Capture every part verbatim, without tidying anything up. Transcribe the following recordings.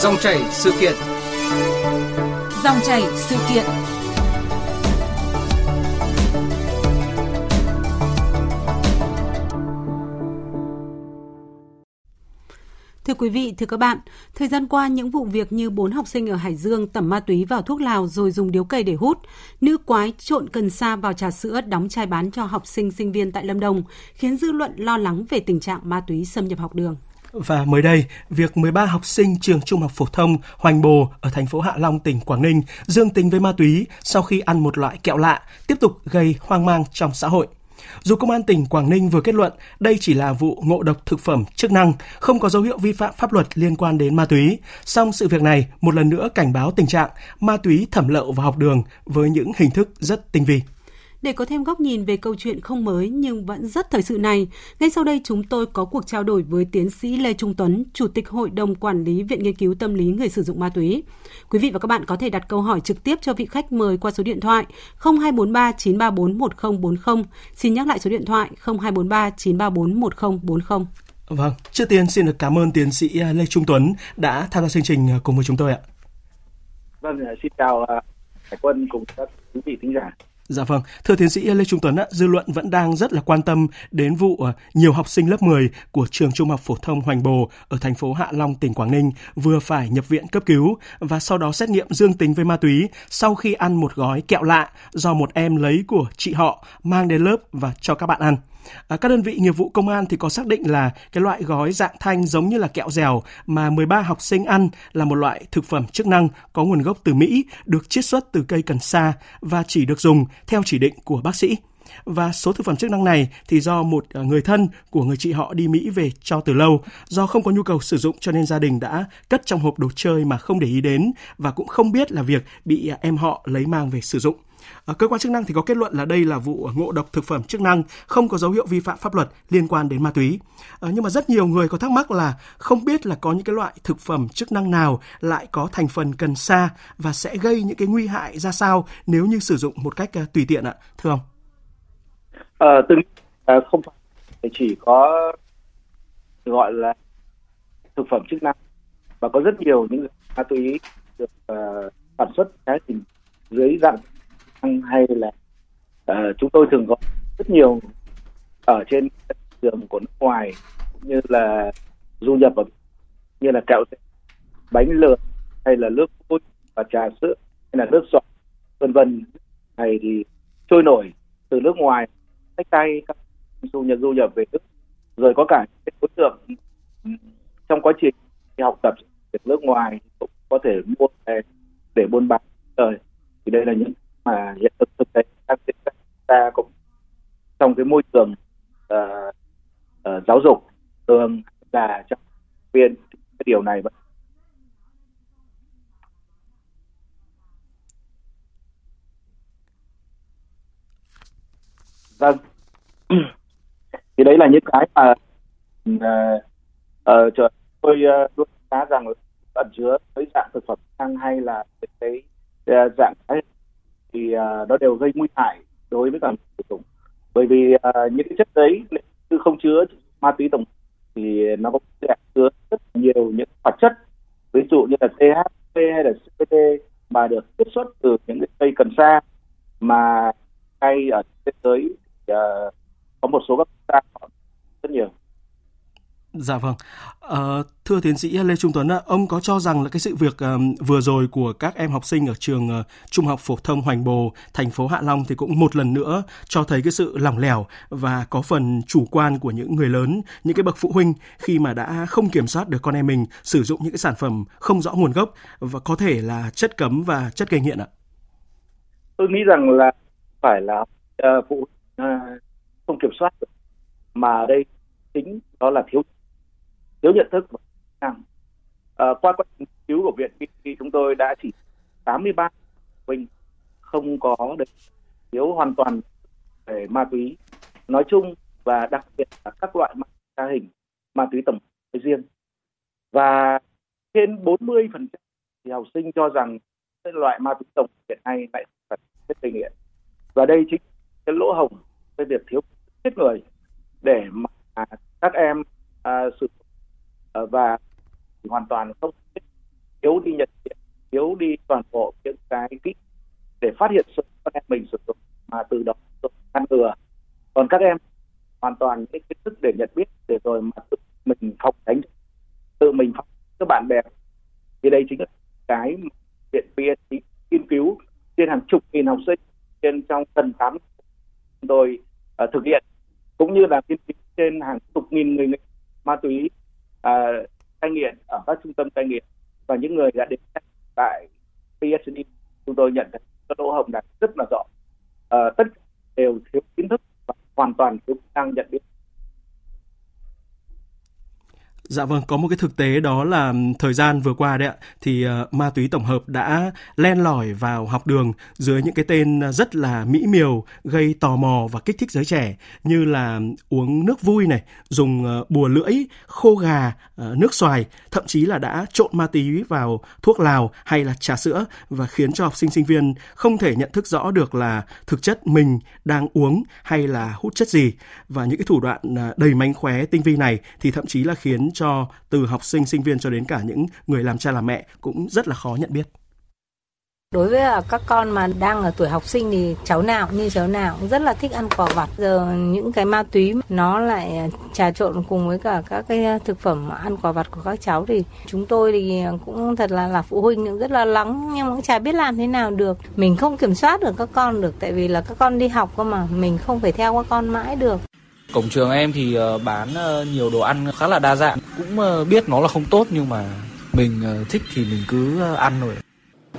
Dòng chảy sự kiện. Dòng chảy sự kiện. Thưa quý vị, thưa các bạn, thời gian qua những vụ việc như bốn học sinh ở Hải Dương tẩm ma túy vào thuốc lào rồi dùng điếu cây để hút, nữ quái trộn cần sa vào trà sữa đóng chai bán cho học sinh sinh viên tại Lâm Đồng khiến dư luận lo lắng về tình trạng ma túy xâm nhập học đường. Và mới đây, việc mười ba học sinh trường trung học phổ thông Hoành Bồ ở thành phố Hạ Long, tỉnh Quảng Ninh dương tính với ma túy sau khi ăn một loại kẹo lạ tiếp tục gây hoang mang trong xã hội. Dù Công an tỉnh Quảng Ninh vừa kết luận đây chỉ là vụ ngộ độc thực phẩm chức năng, không có dấu hiệu vi phạm pháp luật liên quan đến ma túy, song sự việc này một lần nữa cảnh báo tình trạng ma túy thẩm lậu vào học đường với những hình thức rất tinh vi. Để có thêm góc nhìn về câu chuyện không mới nhưng vẫn rất thời sự này, ngay sau đây chúng tôi có cuộc trao đổi với tiến sĩ Lê Trung Tuấn, Chủ tịch Hội đồng Quản lý Viện Nghiên cứu Tâm lý Người sử dụng ma túy. Quý vị và các bạn có thể đặt câu hỏi trực tiếp cho vị khách mời qua số điện thoại không hai bốn ba chín ba bốn một không bốn không. Xin nhắc lại số điện thoại không hai bốn ba chín ba bốn một không bốn không. Vâng, trước tiên xin được cảm ơn tiến sĩ Lê Trung Tuấn đã tham gia chương trình cùng với chúng tôi ạ. Vâng, xin chào Hải Quân cùng các quý vị thính giả. Dạ vâng, thưa tiến sĩ Lê Trung Tuấn, dư luận vẫn đang rất là quan tâm đến vụ nhiều học sinh lớp mười của trường trung học phổ thông Hoành Bồ ở thành phố Hạ Long, tỉnh Quảng Ninh vừa phải nhập viện cấp cứu và sau đó xét nghiệm dương tính với ma túy sau khi ăn một gói kẹo lạ do một em lấy của chị họ mang đến lớp và cho các bạn ăn. Các đơn vị nghiệp vụ công an thì có xác định là cái loại gói dạng thanh giống như là kẹo dẻo mà mười ba học sinh ăn là một loại thực phẩm chức năng có nguồn gốc từ Mỹ, được chiết xuất từ cây cần sa và chỉ được dùng theo chỉ định của bác sĩ. Và số thực phẩm chức năng này thì do một người thân của người chị họ đi Mỹ về cho từ lâu, do không có nhu cầu sử dụng cho nên gia đình đã cất trong hộp đồ chơi mà không để ý đến và cũng không biết là việc bị em họ lấy mang về sử dụng. Cơ quan chức năng thì có kết luận là đây là vụ ngộ độc thực phẩm chức năng, không có dấu hiệu vi phạm pháp luật liên quan đến ma túy. Nhưng mà rất nhiều người có thắc mắc là không biết là có những cái loại thực phẩm chức năng nào lại có thành phần cần sa và sẽ gây những cái nguy hại ra sao nếu như sử dụng một cách tùy tiện ạ, thưa ông? À, từng không phải chỉ có gọi là thực phẩm chức năng mà có rất nhiều những ma túy được uh, sản xuất trái hình dưới dạng hay là uh, chúng tôi thường gọi rất nhiều ở trên trường của nước ngoài cũng như là du nhập ở, như là kẹo bánh lợn hay là nước cốt và trà sữa hay là nước giọt vân vân này thì trôi nổi từ nước ngoài sách tay các du nhập du nhập về nước, rồi có cả những đối tượng trong quá trình học tập ở nước ngoài cũng có thể mua về để buôn bán. Rồi thì đây là những mà hiện thực thực tế đang diễn ra ta cũng trong cái môi trường uh, uh, giáo dục thường là trong viên cái điều này vẫn vâng thì đấy là những cái mà uh, uh, tôi luôn uh, đánh giá rằng ẩn chứa với dạng thực phẩm sang hay là cái uh, dạng ấy, thì nó đều gây nguy hại đối với cả người sử dụng, bởi vì uh, những cái chất đấy nếu không chứa ma túy tổng thì nó có thể chứa rất nhiều những hoạt chất, ví dụ như là tê hát xê hay là xê bê đê mà được chiết xuất từ những cái cây cần sa mà ngay ở thế giới uh, có một số các quốc gia họ rất nhiều. Dạ vâng. Uh, thưa tiến sĩ Lê Trung Tuấn, ông có cho rằng là cái sự việc uh, vừa rồi của các em học sinh ở trường uh, Trung học phổ thông Hoành Bồ, thành phố Hạ Long thì cũng một lần nữa cho thấy cái sự lỏng lẻo và có phần chủ quan của những người lớn, những cái bậc phụ huynh khi mà đã không kiểm soát được con em mình sử dụng những cái sản phẩm không rõ nguồn gốc và có thể là chất cấm và chất gây nghiện ạ? Tôi nghĩ rằng là phải là uh, phụ uh, không kiểm soát được, mà đây chính đó là thiếu thiếu nhận thức và kỹ năng. À, qua quá trình nghiên cứu của viện khi chúng tôi đã chỉ tám mươi ba mình không có được thiếu hoàn toàn về ma túy nói chung và đặc biệt là các loại ma túy đa hình, ma túy tổng hợp riêng, và trên bốn mươi phần trăm thì học sinh cho rằng cái loại ma túy tổng hợp hiện nay lại phải rất gây nghiện, và đây chính là cái lỗ hổng về việc thiếu biết người để mà các em à, sử dụng và hoàn toàn không biết thiếu đi nhận diện, thiếu đi toàn bộ những cái kỹ để phát hiện sớm con em mình sử dụng mà từ đó ngăn ngừa. Còn các em hoàn toàn cái kiến thức để nhận biết để rồi mà tự mình phòng tránh, tự mình phòng các bạn bè, thì đây chính là cái viện pê ét đê nghiên cứu trên hàng chục nghìn học sinh trên trong gần tám chúng tôi uh, thực hiện, cũng như là nghiên cứu trên hàng chục nghìn người nghiện ma túy uh, cai nghiện ở các trung tâm cai nghiện, và những người đã đến tại pê ét đê chúng tôi nhận thấy các lỗ hổng này rất là rõ, uh, tất cả đều thiếu kiến thức và hoàn toàn thiếu khả năng nhận biết. Dạ vâng, có một cái thực tế đó là thời gian vừa qua đấy ạ, thì uh, ma túy tổng hợp đã len lỏi vào học đường dưới những cái tên rất là mỹ miều, gây tò mò và kích thích giới trẻ, như là uống nước vui này, dùng uh, bùa lưỡi, khô gà, uh, nước xoài, thậm chí là đã trộn ma túy vào thuốc lào hay là trà sữa, và khiến cho học sinh sinh viên không thể nhận thức rõ được là thực chất mình đang uống hay là hút chất gì. Và những cái thủ đoạn uh, đầy mánh khóe tinh vi này thì thậm chí là khiến cho từ học sinh, sinh viên cho đến cả những người làm cha làm mẹ cũng rất là khó nhận biết. Đối với các con mà đang ở tuổi học sinh thì cháu nào như cháu nào cũng rất là thích ăn quả vặt. Giờ những cái ma túy nó lại trà trộn cùng với cả các cái thực phẩm ăn quả vặt của các cháu, thì chúng tôi thì cũng thật là là phụ huynh cũng rất là lắng, nhưng cũng chả biết làm thế nào được. Mình không kiểm soát được các con được, tại vì là các con đi học cơ mà, mình không phải theo các con mãi được. Cổng trường em thì bán nhiều đồ ăn khá là đa dạng, cũng biết nó là không tốt nhưng mà mình thích thì mình cứ ăn rồi.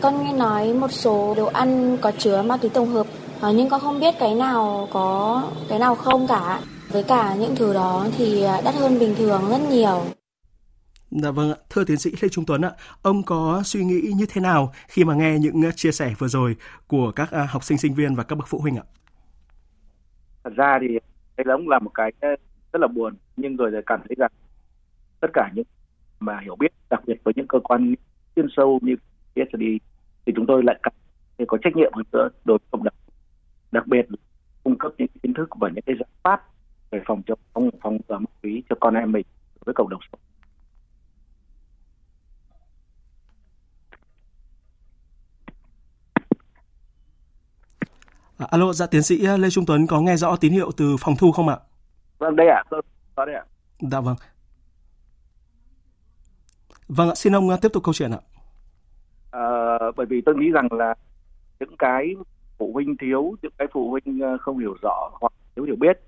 Con nghe nói một số đồ ăn có chứa ma túy tổng hợp, nhưng con không biết cái nào có, cái nào không cả. Với cả những thứ đó thì đắt hơn bình thường rất nhiều. Dạ vâng ạ, thưa tiến sĩ Lê Trung Tuấn ạ, ông có suy nghĩ như thế nào khi mà nghe những chia sẻ vừa rồi của các học sinh sinh viên và các bậc phụ huynh ạ? Thật ra thì đây là cũng là một cái rất là buồn, nhưng rồi lại cảm thấy rằng tất cả những mà hiểu biết, đặc biệt với những cơ quan chuyên sâu như pê ét đê, thì chúng tôi lại cảm thấy có trách nhiệm hơn nữa đối với cộng đồng, đặc biệt cung cấp những kiến thức và những cái giải pháp về phòng chống phòng phòng ngừa ma túy cho con em mình đối với cộng đồng. Alo, dạ tiến sĩ Lê Trung Tuấn có nghe rõ tín hiệu từ phòng thu không ạ? Vâng, đây ạ, tôi có đây ạ. Dạ vâng. Vâng ạ, xin ông tiếp tục câu chuyện ạ. À, bởi vì tôi nghĩ rằng là những cái phụ huynh thiếu, những cái phụ huynh không hiểu rõ hoặc thiếu hiểu biết,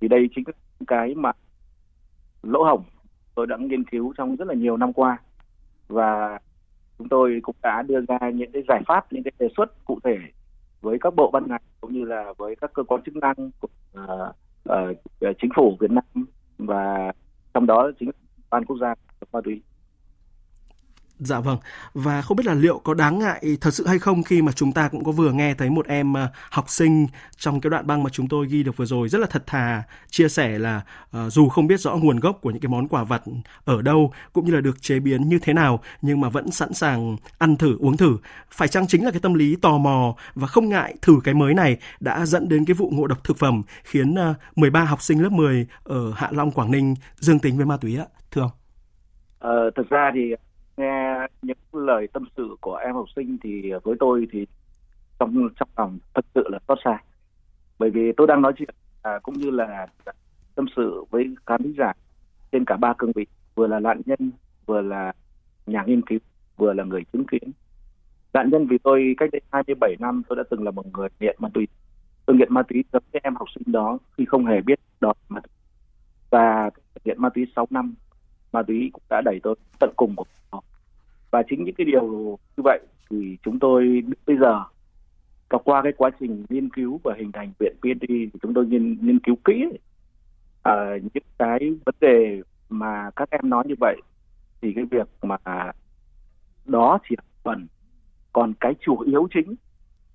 thì đây chính là những cái mà lỗ hổng tôi đã nghiên cứu trong rất là nhiều năm qua. Và chúng tôi cũng đã đưa ra những cái giải pháp, những cái đề xuất cụ thể với các bộ ban ngành cũng như là với các cơ quan chức năng của uh, uh, chính phủ Việt Nam, và trong đó chính là Ban Quốc gia về ma túy. Dạ vâng, và không biết là liệu có đáng ngại thật sự hay không khi mà chúng ta cũng có vừa nghe thấy một em học sinh trong cái đoạn băng mà chúng tôi ghi được vừa rồi rất là thật thà chia sẻ là uh, dù không biết rõ nguồn gốc của những cái món quả vặt ở đâu cũng như là được chế biến như thế nào, nhưng mà vẫn sẵn sàng ăn thử uống thử. Phải chăng chính là cái tâm lý tò mò và không ngại thử cái mới này đã dẫn đến cái vụ ngộ độc thực phẩm khiến uh, mười ba học sinh lớp mười ở Hạ Long, Quảng Ninh dương tính với ma túy ạ, thưa ông? Ờ, thật ra thì nghe những lời tâm sự của em học sinh thì với tôi thì trong trong lòng thật sự là xót xa, bởi vì tôi đang nói chuyện à, cũng như là tâm sự với khán giả trên cả ba cương vị, vừa là nạn nhân, vừa là nhà nghiên cứu, vừa là người chứng kiến. Nạn nhân vì tôi cách đây hai mươi bảy năm tôi đã từng là một người nghiện ma túy, tôi nghiện ma túy giống như em học sinh đó khi không hề biết đó mà, và nghiện ma túy sáu năm, ma túy cũng đã đẩy tôi tận cùng của họ. Và chính những cái điều như vậy thì chúng tôi bây giờ qua cái quá trình nghiên cứu và hình thành viện pê ét đê thì chúng tôi nghiên, nghiên cứu kỹ à, những cái vấn đề mà các em nói như vậy, thì cái việc mà đó chỉ là phần, còn cái chủ yếu chính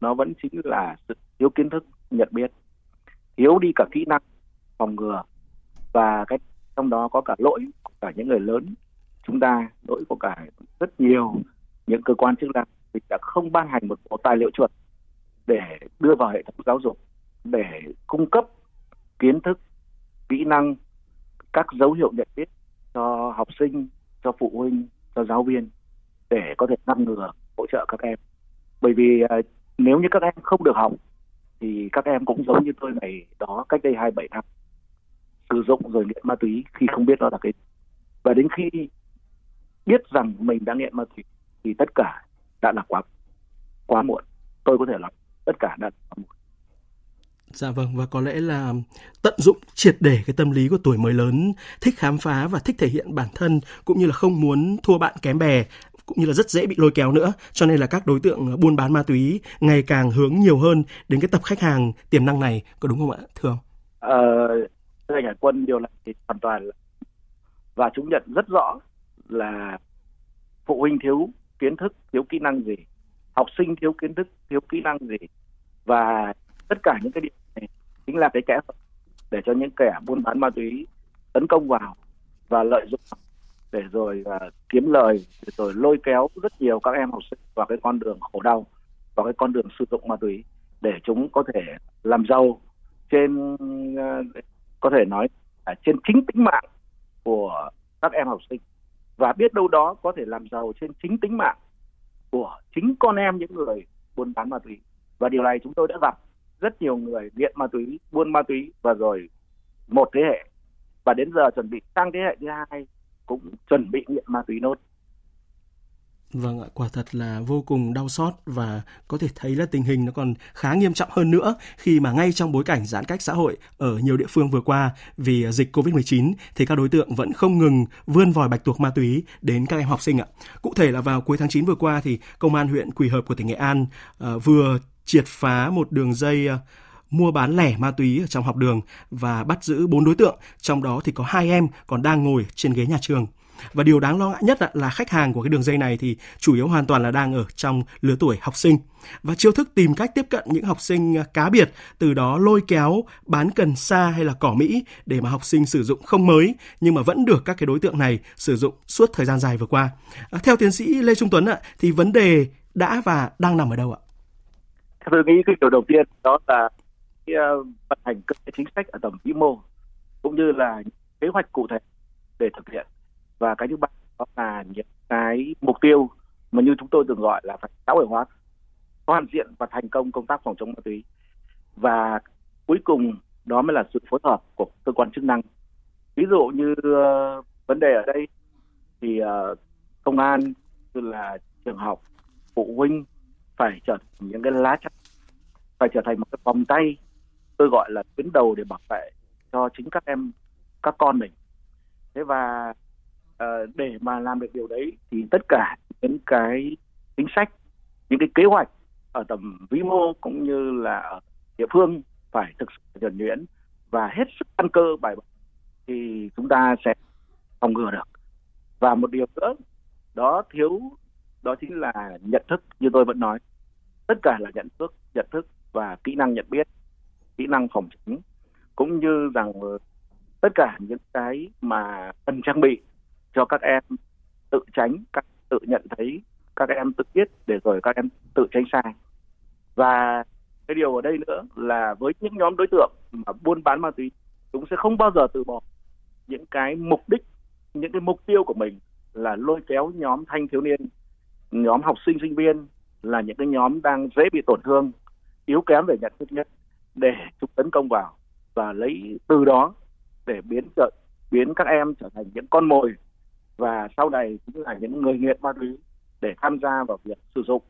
nó vẫn chính là sự thiếu kiến thức nhận biết, thiếu đi cả kỹ năng phòng ngừa, và cái trong đó có cả lỗi của cả những người lớn chúng ta, lỗi của cả rất nhiều những cơ quan chức năng đã không ban hành một bộ tài liệu chuẩn để đưa vào hệ thống giáo dục, để cung cấp kiến thức, kỹ năng, các dấu hiệu nhận biết cho học sinh, cho phụ huynh, cho giáo viên. để có thể ngăn ngừa, hỗ trợ các em. Bởi vì uh, nếu như các em không được học thì các em cũng giống như tôi ngày đó cách đây hai bảy năm, sử dụng rồi nghiện ma túy khi không biết nó là cái, và đến khi biết rằng mình đã nghiện ma túy thì tất cả đã là quá quá muộn. Tôi có thể nói tất cả đã quá muộn. Dạ vâng, và có lẽ là tận dụng triệt để cái tâm lý của tuổi mới lớn, thích khám phá và thích thể hiện bản thân, cũng như là không muốn thua bạn kém bè, cũng như là rất dễ bị lôi kéo nữa. Cho nên là các đối tượng buôn bán ma túy ngày càng hướng nhiều hơn đến cái tập khách hàng tiềm năng này, có đúng không ạ, thưa ông? Ờ, thưa anh Hải Quân, điều này thì hoàn toàn là... và chúng nhận rất rõ là phụ huynh thiếu kiến thức, thiếu kỹ năng gì, học sinh thiếu kiến thức, thiếu kỹ năng gì, và tất cả những cái điều này chính là cái kẽ hở để cho những kẻ buôn bán ma túy tấn công vào và lợi dụng để rồi uh, kiếm lời, để rồi lôi kéo rất nhiều các em học sinh vào cái con đường khổ đau, vào cái con đường sử dụng ma túy để chúng có thể làm giàu trên uh, có thể nói là trên chính tính mạng của các em học sinh, và biết đâu đó có thể làm giàu trên chính tính mạng của chính con em những người buôn bán ma túy. Và điều này chúng tôi đã gặp rất nhiều người nghiện ma túy, buôn ma túy, và rồi một thế hệ, và đến giờ chuẩn bị sang thế hệ thứ hai cũng chuẩn bị nghiện ma túy nốt. Vâng ạ, quả thật là vô cùng đau xót, và có thể thấy là tình hình nó còn khá nghiêm trọng hơn nữa khi mà ngay trong bối cảnh giãn cách xã hội ở nhiều địa phương vừa qua vì dịch covid mười chín thì các đối tượng vẫn không ngừng vươn vòi bạch tuộc ma túy đến các em học sinh ạ. Cụ thể là vào cuối tháng chín vừa qua thì Công an huyện Quỳ Hợp của tỉnh Nghệ An uh, vừa triệt phá một đường dây uh, mua bán lẻ ma túy ở trong học đường và bắt giữ bốn đối tượng, trong đó thì có hai em còn đang ngồi trên ghế nhà trường. Và điều đáng lo ngại nhất là khách hàng của cái đường dây này thì chủ yếu hoàn toàn là đang ở trong lứa tuổi học sinh. Và chiêu thức tìm cách tiếp cận những học sinh cá biệt, từ đó lôi kéo bán cần sa hay là cỏ Mỹ để mà học sinh sử dụng không mới, nhưng mà vẫn được các cái đối tượng này sử dụng suốt thời gian dài vừa qua. À, theo tiến sĩ Lê Trung Tuấn ạ, thì vấn đề đã và đang nằm ở đâu ạ? Tôi nghĩ cái điều đầu tiên đó là cái vận hành các chính sách ở tầm vĩ mô, cũng như là kế hoạch cụ thể để thực hiện. Và cái thứ ba đó là những cái mục tiêu mà như chúng tôi từng gọi là phải xã hội hóa hoàn thiện và thành công công tác phòng chống ma túy, và cuối cùng đó mới là sự phối hợp của cơ quan chức năng. Ví dụ như uh, vấn đề ở đây thì uh, công an, như là trường học, phụ huynh phải trở thành những cái lá chắn, phải trở thành một cái vòng tay, tôi gọi là tuyến đầu để bảo vệ cho chính các em, các con mình. Thế và để mà làm được điều đấy thì tất cả những cái chính sách, những cái kế hoạch ở tầm vĩ mô cũng như là ở địa phương phải thực sự nhuần nhuyễn và hết sức căn cơ bài bản thì chúng ta sẽ phòng ngừa được. Và một điều nữa đó thiếu đó chính là nhận thức, như tôi vẫn nói, tất cả là nhận thức, nhận thức và kỹ năng nhận biết, kỹ năng phòng tránh, cũng như rằng tất cả những cái mà cần trang bị cho các em tự tránh, các tự nhận thấy, các em tự biết để rồi các em tự tránh sai. Và cái điều ở đây nữa là với những nhóm đối tượng mà buôn bán ma túy, chúng sẽ không bao giờ từ bỏ những cái mục đích, những cái mục tiêu của mình là lôi kéo nhóm thanh thiếu niên, nhóm học sinh sinh viên là những cái nhóm đang dễ bị tổn thương, yếu kém về nhận thức nhất để chúng tấn công vào và lấy từ đó để biến trợ, biến các em trở thành những con mồi. Và sau này cũng là những người nghiện ma túy để tham gia vào việc sử dụng,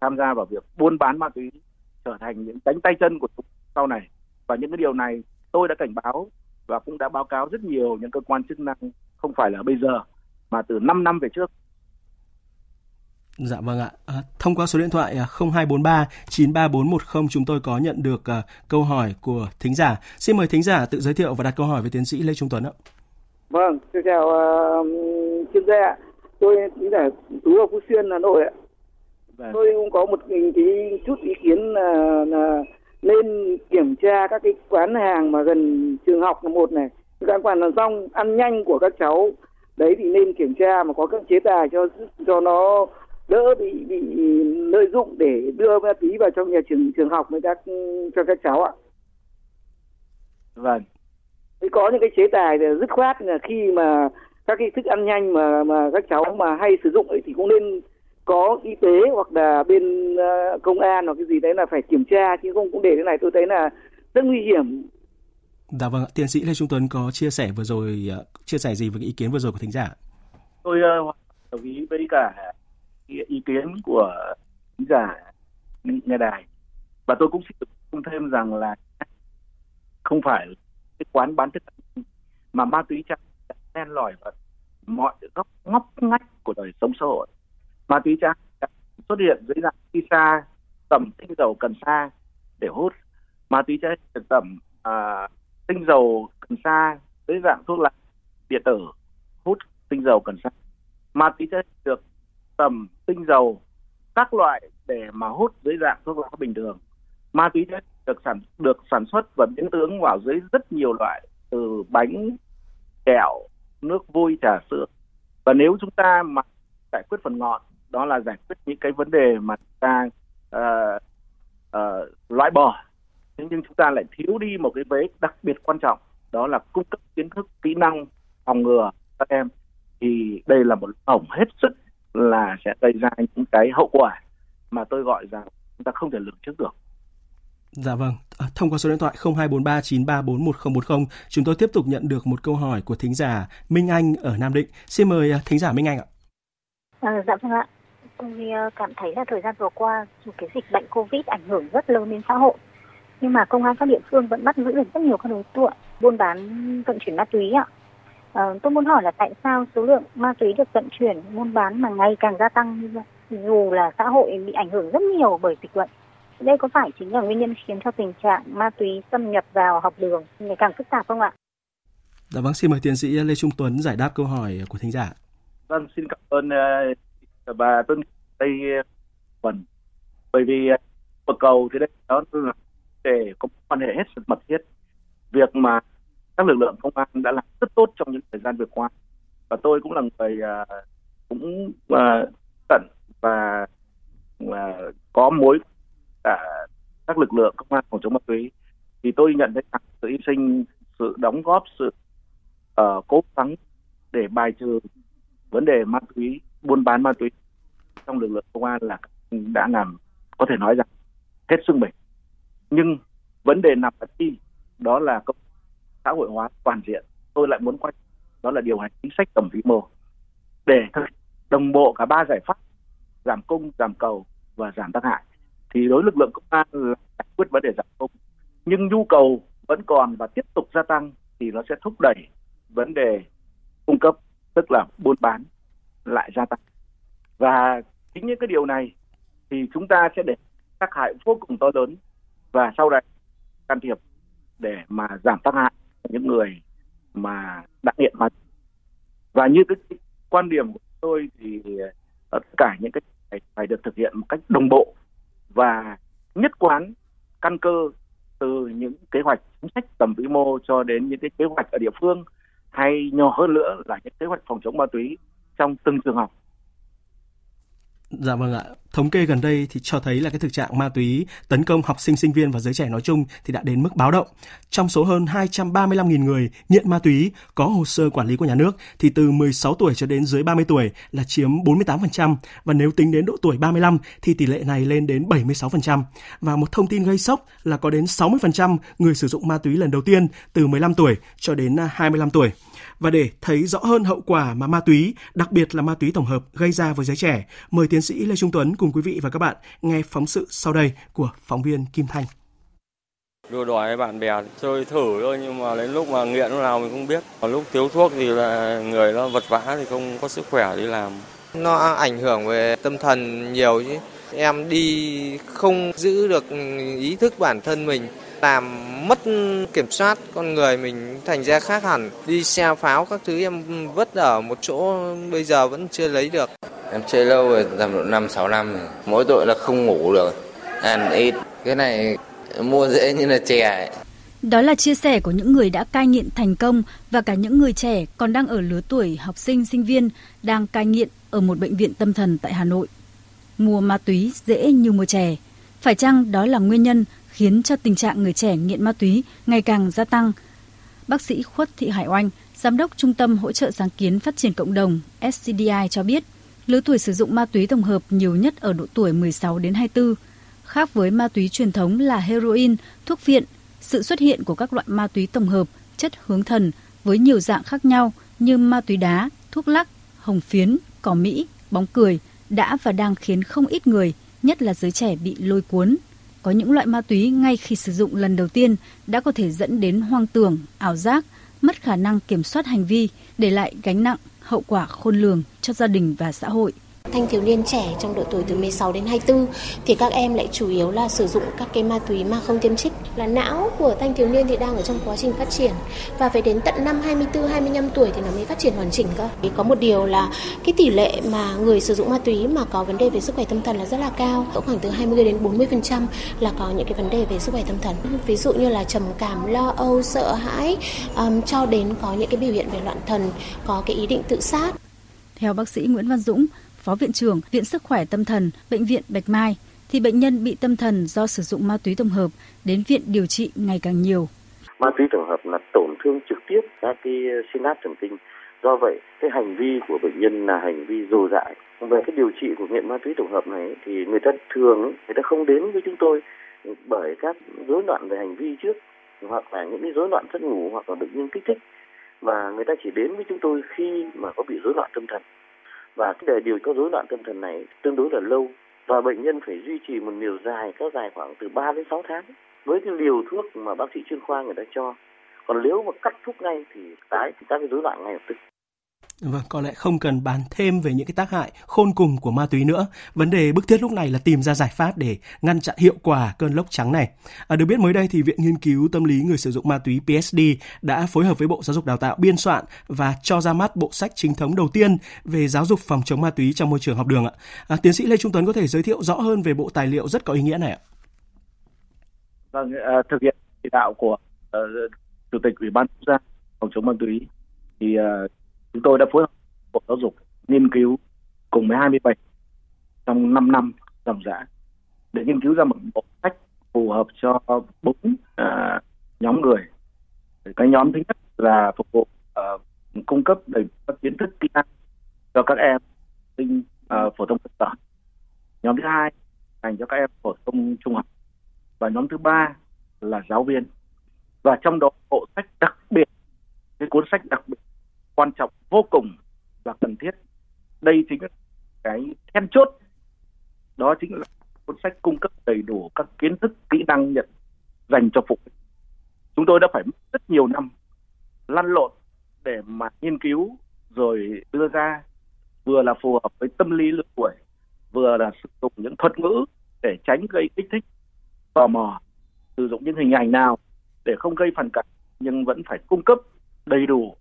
tham gia vào việc buôn bán ma túy, trở thành những cánh tay chân của chúng sau này. Và những cái điều này tôi đã cảnh báo và cũng đã báo cáo rất nhiều những cơ quan chức năng, không phải là bây giờ mà từ năm năm về trước. Dạ vâng ạ. À, thông qua số điện thoại không hai bốn ba chín ba bốn một không chúng tôi có nhận được uh, câu hỏi của thính giả. Xin mời thính giả tự giới thiệu và đặt câu hỏi với tiến sĩ Lê Trung Tuấn ạ. Vâng, xin chào uh, chuyên gia ạ. Tôi chính là Tú ở Phú Xuyên, Hà Nội ạ. Vâng. Tôi cũng có một cái chút ý kiến là, là nên kiểm tra các cái quán hàng mà gần trường học là một này, các quán hàng rong ăn nhanh của các cháu đấy thì nên kiểm tra mà có các chế tài cho cho nó đỡ bị bị lợi dụng để đưa ma túy vào trong nhà trường trường học với các cho các cháu ạ. Vâng. Có những cái chế tài dứt khoát là khi mà các cái thức ăn nhanh mà mà các cháu mà hay sử dụng ấy thì cũng nên có y tế hoặc là bên uh, công an hoặc cái gì đấy là phải kiểm tra, chứ không cũng để cái này tôi thấy là rất nguy hiểm. Dạ vâng, tiến sĩ Lê Trung Tuấn có chia sẻ vừa rồi uh, chia sẻ gì với ý kiến vừa rồi của thính giả? Tôi uh, đồng ý với cả ý kiến của thính giả nghe đài, và tôi cũng xin bổ thêm rằng là không phải cái quán bán thức ăn mà ma túy trắng len lỏi vào mọi góc ngóc ngách của đời sống xã hội. Ma túy trắng xuất hiện dưới dạng shisha, tẩm tinh dầu cần sa để hút. Ma túy trắng tẩm à, tinh dầu cần sa dưới dạng thuốc lá điện tử, hút tinh dầu cần sa. Ma túy trắng được tẩm tinh dầu các loại để mà hút dưới dạng thuốc lá bình thường. Ma túy trắng được sản được sản xuất và biến tướng vào dưới rất nhiều loại, từ bánh, kẹo, nước vui, trà sữa. Và nếu chúng ta mà giải quyết phần ngọn, đó là giải quyết những cái vấn đề mà chúng ta uh, uh, loại bỏ, thế nhưng chúng ta lại thiếu đi một cái vế đặc biệt quan trọng, đó là cung cấp kiến thức, kỹ năng phòng ngừa các em, thì đây là một lỗ hổng hết sức là sẽ gây ra những cái hậu quả mà tôi gọi rằng chúng ta không thể lường trước được. Dạ vâng, thông qua số điện thoại không hai bốn ba chín ba bốn một không bốn không, chúng tôi tiếp tục nhận được một câu hỏi của thính giả Minh Anh ở Nam Định. Xin mời thính giả Minh Anh ạ. À, dạ vâng ạ, tôi cảm thấy là thời gian vừa qua cái dịch bệnh Covid ảnh hưởng rất lớn đến xã hội, nhưng mà công an các địa phương vẫn bắt giữ được rất nhiều các đối tượng buôn bán vận chuyển ma túy ạ. À, tôi muốn hỏi là tại sao số lượng ma túy được vận chuyển buôn bán mà ngày càng gia tăng như vậy, dù là xã hội bị ảnh hưởng rất nhiều bởi dịch bệnh? Đây có phải chính là nguyên nhân khiến cho tình trạng ma túy xâm nhập vào học đường ngày càng phức tạp không ạ? Dạ vâng, xin mời tiến sĩ Lê Trung Tuấn giải đáp câu hỏi của thính giả. Vâng, xin cảm ơn uh, bà Tuấn đây phần. Bởi vì uh, cầu thì đây đó là để có quan hệ hết sức mật thiết. Việc mà các lực lượng công an đã làm rất tốt trong những thời gian vừa qua, và tôi cũng là người uh, cũng uh, tận và uh, có mối cả các lực lượng công an phòng chống ma túy, thì tôi nhận thấy rằng sự hy sinh, sự đóng góp, sự uh, cố gắng để bài trừ vấn đề ma túy, buôn bán ma túy trong lực lượng công an là đã làm, có thể nói rằng hết sức mình. Nhưng vấn đề nằm ở chi, đó là công xã hội hóa toàn diện. Tôi lại muốn quay đó là điều hành chính sách tổng vĩ mô để đồng bộ cả ba giải pháp giảm cung, giảm cầu và giảm tác hại. Thì đối lực lượng công an là giải quyết vấn đề giảm cung, nhưng nhu cầu vẫn còn và tiếp tục gia tăng, thì nó sẽ thúc đẩy vấn đề cung cấp, tức là buôn bán lại gia tăng. Và chính những cái điều này thì chúng ta sẽ để tác hại vô cùng to lớn, và sau đấy can thiệp để mà giảm tác hại những người mà đã nghiện ma túy. Và như cái quan điểm của tôi thì tất cả những cái này phải được thực hiện một cách đồng bộ và nhất quán, căn cơ từ những kế hoạch chính sách tầm vĩ mô cho đến những cái kế hoạch ở địa phương, hay nhỏ hơn nữa là những kế hoạch phòng chống ma túy trong từng trường học. Dạ vâng ạ. Thống kê gần đây thì cho thấy là cái thực trạng ma túy tấn công học sinh, sinh viên và giới trẻ nói chung thì đã đến mức báo động. Trong số hơn hai trăm ba mươi lăm nghìn người nghiện ma túy có hồ sơ quản lý của nhà nước thì từ mười sáu tuổi cho đến dưới ba mươi tuổi là chiếm bốn mươi tám phần trăm, và nếu tính đến độ tuổi ba mươi lăm thì tỷ lệ này lên đến bảy mươi sáu phần trăm. Và một thông tin gây sốc là có đến sáu mươi phần trăm người sử dụng ma túy lần đầu tiên từ mười lăm tuổi cho đến hai mươi lăm tuổi. Và để thấy rõ hơn hậu quả mà ma túy, đặc biệt là ma túy tổng hợp gây ra với giới trẻ, mời tiến sĩ Lê Trung Tuấn cùng quý vị và các bạn nghe phóng sự sau đây của phóng viên Kim Thanh. Đùa đòi bạn bè chơi thử thôi, nhưng mà đến lúc mà nghiện lúc nào mình không biết. Còn lúc thiếu thuốc thì là người nó vật vã thì không có sức khỏe đi làm. Nó ảnh hưởng về tâm thần nhiều chứ. Em đi không giữ được ý thức bản thân mình, làm mất kiểm soát con người mình, thành ra khác hẳn. Đi xe pháo các thứ em vứt ở một chỗ, bây giờ vẫn chưa lấy được. Em chơi lâu rồi, tầm độ năm sáu năm rồi. Mỗi tội là không ngủ được, ăn ít. Cái này mua dễ như là chè ấy. Đó là chia sẻ của những người đã cai nghiện thành công và cả những người trẻ còn đang ở lứa tuổi học sinh, sinh viên đang cai nghiện ở một bệnh viện tâm thần tại Hà Nội. Mua ma túy dễ như mua chè. Phải chăng đó là nguyên nhân khiến cho tình trạng người trẻ nghiện ma túy ngày càng gia tăng? Bác sĩ Khuất Thị Hải Oanh, Giám đốc Trung tâm Hỗ trợ Sáng kiến Phát triển Cộng đồng S C D I cho biết, Lứa tuổi sử dụng ma túy tổng hợp nhiều nhất ở độ tuổi mười sáu đến hai mươi tư. Khác với ma túy truyền thống là heroin, thuốc viện, sự xuất hiện của các loại ma túy tổng hợp, chất hướng thần với nhiều dạng khác nhau như ma túy đá, thuốc lắc, hồng phiến, cỏ Mỹ, bóng cười đã và đang khiến không ít người, nhất là giới trẻ bị lôi cuốn. Có những loại ma túy ngay khi sử dụng lần đầu tiên đã có thể dẫn đến hoang tưởng, ảo giác, mất khả năng kiểm soát hành vi, để lại gánh nặng, hậu quả khôn lường cho gia đình và xã hội. Thanh thiếu niên trẻ trong độ tuổi từ mười sáu đến hai mươi tư thì các em lại chủ yếu là sử dụng các cái ma túy mà không tiêm trích. Là não của thanh thiếu niên thì đang ở trong quá trình phát triển và phải đến tận năm hai mươi tư, hai mươi lăm tuổi thì nó mới phát triển hoàn chỉnh cơ. Có một điều là cái tỷ lệ mà người sử dụng ma túy mà có vấn đề về sức khỏe tâm thần là rất là cao, khoảng từ hai mươi đến bốn mươi phần trăm là có những cái vấn đề về sức khỏe tâm thần. Ví dụ như là trầm cảm, lo âu, sợ hãi, um, cho đến có những cái biểu hiện về loạn thần, có cái ý định tự sát. Theo bác sĩ Nguyễn Văn Dũng, Phó Viện trưởng Viện Sức khỏe Tâm thần, Bệnh viện Bạch Mai, thì bệnh nhân bị tâm thần do sử dụng ma túy tổng hợp đến viện điều trị ngày càng nhiều. Ma túy tổng hợp là tổn thương trực tiếp các cái synapse thần kinh. Do vậy, cái hành vi của bệnh nhân là hành vi rồ dại. Về cái điều trị của nghiện ma túy tổng hợp này thì người ta thường người ta không đến với chúng tôi bởi các rối loạn về hành vi trước, hoặc là những cái rối loạn giấc ngủ hoặc là bệnh nhân kích thích, và người ta chỉ đến với chúng tôi khi mà có bị rối loạn tâm thần. Và cái đề điều có rối loạn tâm thần này tương đối là lâu, và bệnh nhân phải duy trì một liều dài, kéo dài khoảng từ ba đến sáu tháng với cái liều thuốc mà bác sĩ chuyên khoa người ta cho. Còn nếu mà cắt thuốc ngay thì tái các cái rối loạn ngay lập tức. Vâng, có lẽ không cần bàn thêm về những cái tác hại khôn cùng của ma túy nữa. Vấn đề bức thiết lúc này là tìm ra giải pháp để ngăn chặn hiệu quả cơn lốc trắng này. À, được biết mới đây thì Viện Nghiên cứu Tâm lý Người sử dụng ma túy pê ét đê đã phối hợp với Bộ Giáo dục Đào tạo biên soạn và cho ra mắt bộ sách chính thống đầu tiên về giáo dục phòng chống ma túy trong môi trường học đường ạ. À, tiến sĩ Lê Trung Tuấn có thể giới thiệu rõ hơn về bộ tài liệu rất có ý nghĩa này ạ. Vâng, thực hiện chỉ đạo của uh, Chủ tịch Ủy ban Quốc gia phòng chống ma túy thì uh, chúng tôi đã phối hợp Bộ Giáo dục nghiên cứu cùng với hai mươi bảy trong năm năm ròng rã để nghiên cứu ra một bộ sách phù hợp cho bốn uh, nhóm người. Cái nhóm thứ nhất là phục vụ uh, cung cấp đầy các kiến thức kỹ năng cho các em sinh uh, phổ thông cơ sở. Nhóm thứ hai dành cho các em phổ thông trung học, và nhóm thứ ba là giáo viên. Và trong đó bộ sách đặc biệt, cái cuốn sách đặc biệt quan trọng vô cùng và cần thiết, đây chính là cái then chốt, đó chính là cuốn sách cung cấp đầy đủ các kiến thức kỹ năng nhận dành cho phụ huynh. Chúng tôi đã phải mất rất nhiều năm lăn lộn để mà nghiên cứu rồi đưa ra, vừa là phù hợp với tâm lý lứa tuổi, vừa là sử dụng những thuật ngữ để tránh gây kích thích tò mò, sử dụng những hình ảnh nào để không gây phản cảm nhưng vẫn phải cung cấp đầy đủ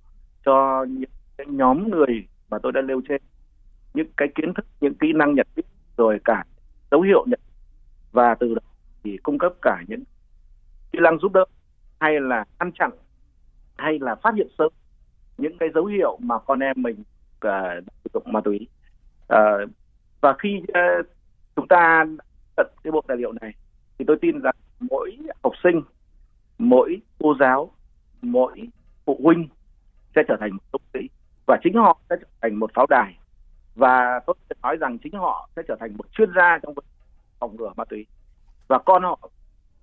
cho những cái nhóm người mà tôi đã nêu trên những cái kiến thức, những kỹ năng nhận biết, rồi cả dấu hiệu nhận, và từ đó thì cung cấp cả những kỹ năng giúp đỡ hay là ngăn chặn hay là phát hiện sớm những cái dấu hiệu mà con em mình uh, sử dụng ma túy. Uh, và khi uh, chúng ta tận cái bộ tài liệu này thì tôi tin rằng mỗi học sinh, mỗi cô giáo, mỗi phụ huynh sẽ trở thành một bác sĩ, và chính họ sẽ trở thành một pháo đài, và tôi sẽ nói rằng chính họ sẽ trở thành một chuyên gia trong phòng ngừa ma túy. Và con họ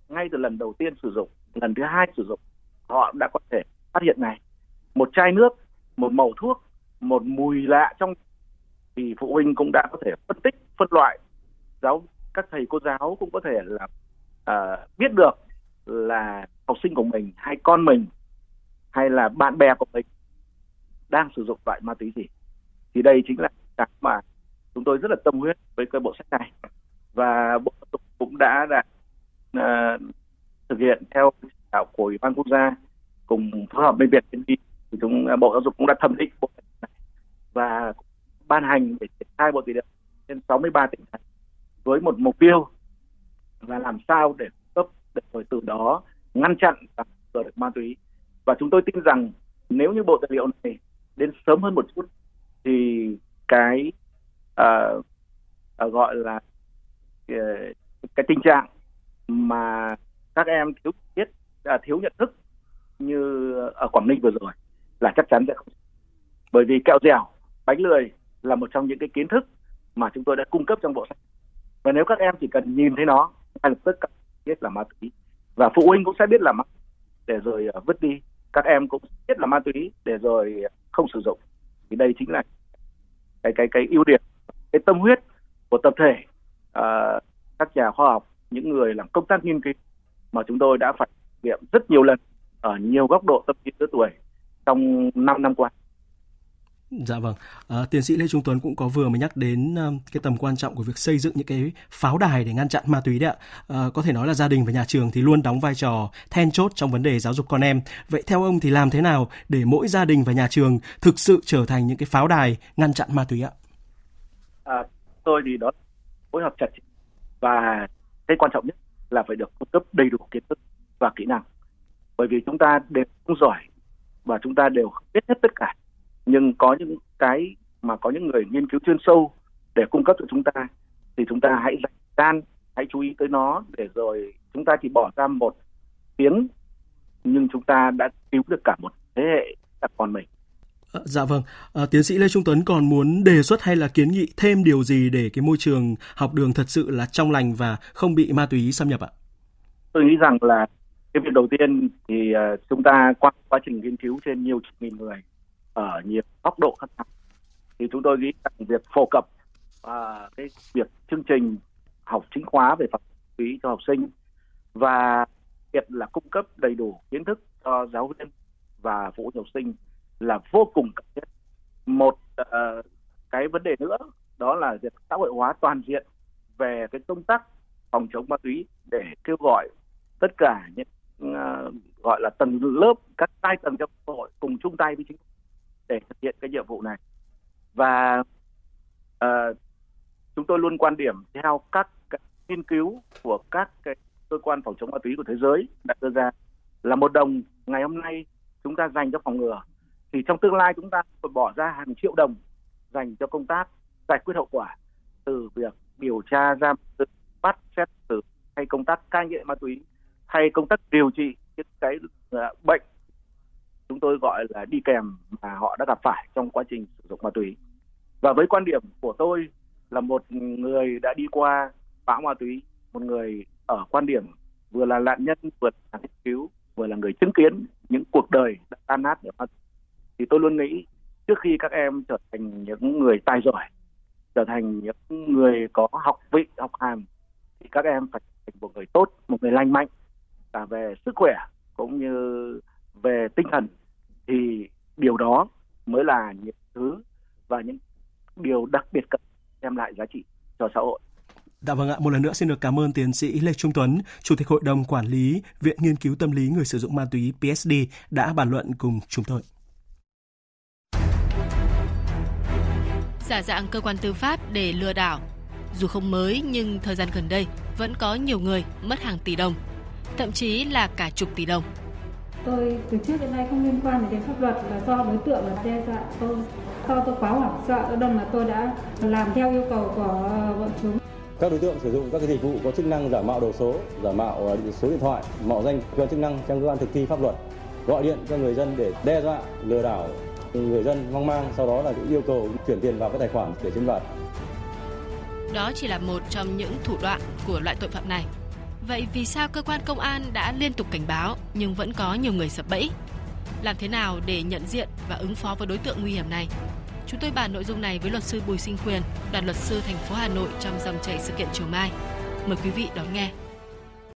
ngay từ lần đầu tiên sử dụng, lần thứ hai sử dụng, họ đã có thể phát hiện ngay một chai nước, một mẩu thuốc, một mùi lạ trong, thì phụ huynh cũng đã có thể phân tích, phân loại, giáo các thầy cô giáo cũng có thể là uh, biết được là học sinh của mình hay con mình hay là bạn bè của mình đang sử dụng loại ma túy gì. Thì đây chính là cái mà chúng tôi rất là tâm huyết với cái bộ sách này, và Bộ Giáo dục cũng đã, đã uh, thực hiện theo chỉ đạo của Ủy ban Quốc gia cùng phối hợp với Viện Nghiên cứu, thì chúng Bộ Giáo dục cũng đã thẩm định bộ sách này và ban hành để triển khai bộ tài liệu trên sáu mươi ba tỉnh thành với một mục tiêu là làm sao để cấp để rồi từ đó ngăn chặn và ngừa được ma túy. Và chúng tôi tin rằng nếu như bộ tài liệu này đến sớm hơn một chút thì cái uh, uh, gọi là uh, cái tình trạng mà các em thiếu biết, uh, thiếu nhận thức như ở Quảng Ninh vừa rồi là chắc chắn sẽ không. Bởi vì kẹo dẻo, bánh lười là một trong những cái kiến thức mà chúng tôi đã cung cấp trong bộ sách. Và nếu các em chỉ cần nhìn thấy nó, ngay lập tức các em biết là ma túy. Và phụ huynh cũng sẽ biết là ma túy để rồi vứt đi. Các em cũng biết là ma túy để rồi không sử dụng. Thì đây chính là cái cái cái ưu điểm, cái tâm huyết của tập thể uh, các nhà khoa học, những người làm công tác nghiên cứu mà chúng tôi đã phải thực hiện rất nhiều lần ở nhiều góc độ tâm lý lứa tuổi trong năm năm qua. Dạ vâng, à, tiến sĩ Lê Trung Tuấn cũng có vừa mới nhắc đến um, cái tầm quan trọng của việc xây dựng những cái pháo đài để ngăn chặn ma túy đấy ạ. À, có thể nói là gia đình và nhà trường thì luôn đóng vai trò then chốt trong vấn đề giáo dục con em. Vậy theo ông thì làm thế nào để mỗi gia đình và nhà trường thực sự trở thành những cái pháo đài ngăn chặn ma túy ạ? À, tôi thì đó phối hợp chặt chẽ và cái quan trọng nhất là phải được cung cấp đầy đủ kiến thức và kỹ năng. Bởi vì chúng ta đều không giỏi và chúng ta đều biết hết tất cả. Nhưng có những cái mà có những người nghiên cứu chuyên sâu để cung cấp cho chúng ta thì chúng ta hãy dành thời gian, hãy chú ý tới nó để rồi chúng ta chỉ bỏ ra một tiếng nhưng chúng ta đã cứu được cả một thế hệ các con mình. Dạ vâng, à, tiến sĩ Lê Trung Tuấn còn muốn đề xuất hay là kiến nghị thêm điều gì để cái môi trường học đường thật sự là trong lành và không bị ma túy xâm nhập ạ? Tôi nghĩ rằng là cái việc đầu tiên thì chúng ta qua quá trình nghiên cứu trên nhiều chục nghìn người ở nhiều góc độ khác nhau thì chúng tôi nghĩ rằng việc phổ cập uh, cái việc chương trình học chính khóa về pháp lý cho học sinh và việc là cung cấp đầy đủ kiến thức cho giáo viên và phụ huynh học sinh là vô cùng cần thiết. Một uh, cái vấn đề nữa đó là việc xã hội hóa toàn diện về cái công tác phòng chống ma túy để kêu gọi tất cả những uh, gọi là tầng lớp, các giai tầng trong xã hội cùng chung tay với chính phủ để thực hiện cái nhiệm vụ này. Và uh, chúng tôi luôn quan điểm theo các, các nghiên cứu của các cái cơ quan phòng chống ma túy của thế giới đã đưa ra là một đồng ngày hôm nay chúng ta dành cho phòng ngừa thì trong tương lai chúng ta phải bỏ ra hàng triệu đồng dành cho công tác giải quyết hậu quả từ việc điều tra, giam giữ, bắt, xét xử hay công tác cai nghiện ma túy hay công tác điều trị những cái uh, bệnh chúng tôi gọi là đi kèm mà họ đã gặp phải trong quá trình sử dụng ma túy. Và với quan điểm của tôi là một người đã đi qua bão ma túy, một người ở quan điểm vừa là nạn nhân, vừa là nghiên cứu, vừa là người chứng kiến những cuộc đời đã tan nát ở ma túy. Thì tôi luôn nghĩ trước khi các em trở thành những người tài giỏi, trở thành những người có học vị, học hàm thì các em phải thành một người tốt, một người lành mạnh cả về sức khỏe cũng như về tinh thần thì điều đó mới là những thứ và những điều đặc biệt cần đem lại giá trị cho xã hội. Dạ vâng ạ, một lần nữa xin được cảm ơn tiến sĩ Lê Trung Tuấn, Chủ tịch Hội đồng Quản lý Viện Nghiên cứu Tâm lý Người sử dụng ma túy pê ét đê đã bàn luận cùng chúng tôi. Giả dạng cơ quan tư pháp để lừa đảo. Dù không mới nhưng thời gian gần đây vẫn có nhiều người mất hàng tỷ đồng, thậm chí là cả chục tỷ đồng. Tôi từ trước đến nay không liên quan đến pháp luật là do đối tượng là đe dọa tôi. Do tôi quá hoảng sợ, đâm là tôi đã làm theo yêu cầu của bọn chúng. Các đối tượng sử dụng các cái dịch vụ có chức năng giả mạo đầu số, giả mạo số điện thoại, mạo danh cơ quan chức năng trong cơ quan thực thi pháp luật, gọi điện cho người dân để đe dọa, lừa đảo người dân hoang mang, sau đó là yêu cầu chuyển tiền vào các tài khoản để chiếm đoạt. Đó chỉ là một trong những thủ đoạn của loại tội phạm này. Vậy vì sao cơ quan công an đã liên tục cảnh báo nhưng vẫn có nhiều người sập bẫy? Làm thế nào để nhận diện và ứng phó với đối tượng nguy hiểm này? Chúng tôi bàn nội dung này với luật sư Bùi Sinh Quyền, đoàn luật sư thành phố Hà Nội trong dòng chảy sự kiện chiều mai. Mời quý vị đón nghe.